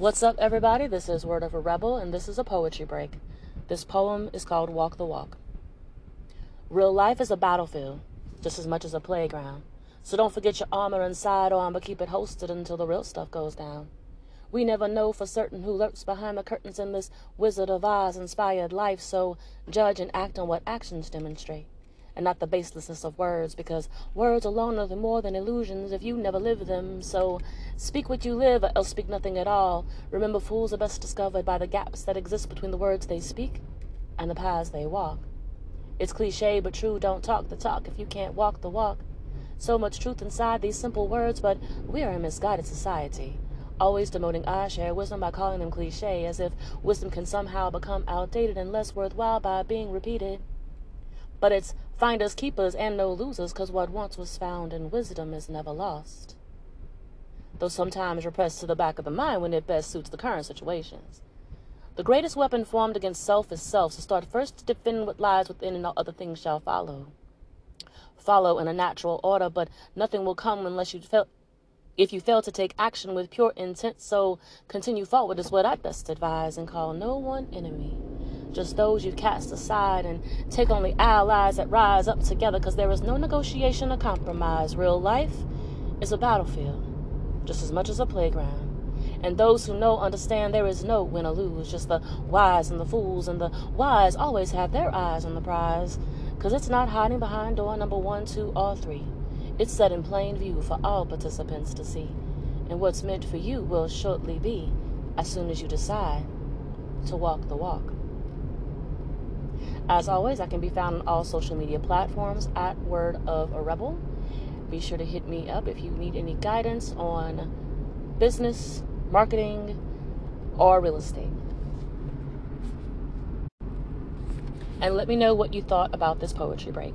What's up, everybody? This is Word of a Rebel, and this is a poetry break. This poem is called Walk the Walk. Real life is a battlefield, just as much as a playground. So don't forget your armor inside, or I'ma keep it hosted until the real stuff goes down. We never know for certain who lurks behind the curtains in this Wizard of Oz-inspired life, so judge and act on what actions demonstrate, and not the baselessness of words, because words alone are more than illusions if you never live them. So speak what you live, or else speak nothing at all. Remember, fools are best discovered by the gaps that exist between the words they speak and the paths they walk. It's cliche, but true, don't talk the talk if you can't walk the walk. So much truth inside these simple words, but we are a misguided society, always demoting our share of wisdom by calling them cliche, as if wisdom can somehow become outdated and less worthwhile by being repeated. But it's finders, keepers, and no losers, 'cause what once was found in wisdom is never lost, though sometimes repressed to the back of the mind when it best suits the current situations. The greatest weapon formed against self is self, so start first to defend what lies within, and all other things shall follow. Follow in a natural order, but nothing will come unless you fail to take action with pure intent, so continue forward is what I best advise, and call no one enemy, just those you cast aside, and take only allies that rise up together, because there is no negotiation or compromise. Real life is a battlefield, just as much as a playground, and those who know understand there is no win or lose, just the wise and the fools, and the wise always have their eyes on the prize, because it's not hiding behind door number 1, 2, or 3. It's set in plain view for all participants to see, and what's meant for you will shortly be, as soon as you decide to walk the walk. As always, I can be found on all social media platforms at Word of a Rebel. Be sure to hit me up if you need any guidance on business, marketing, or real estate. And let me know what you thought about this poetry break.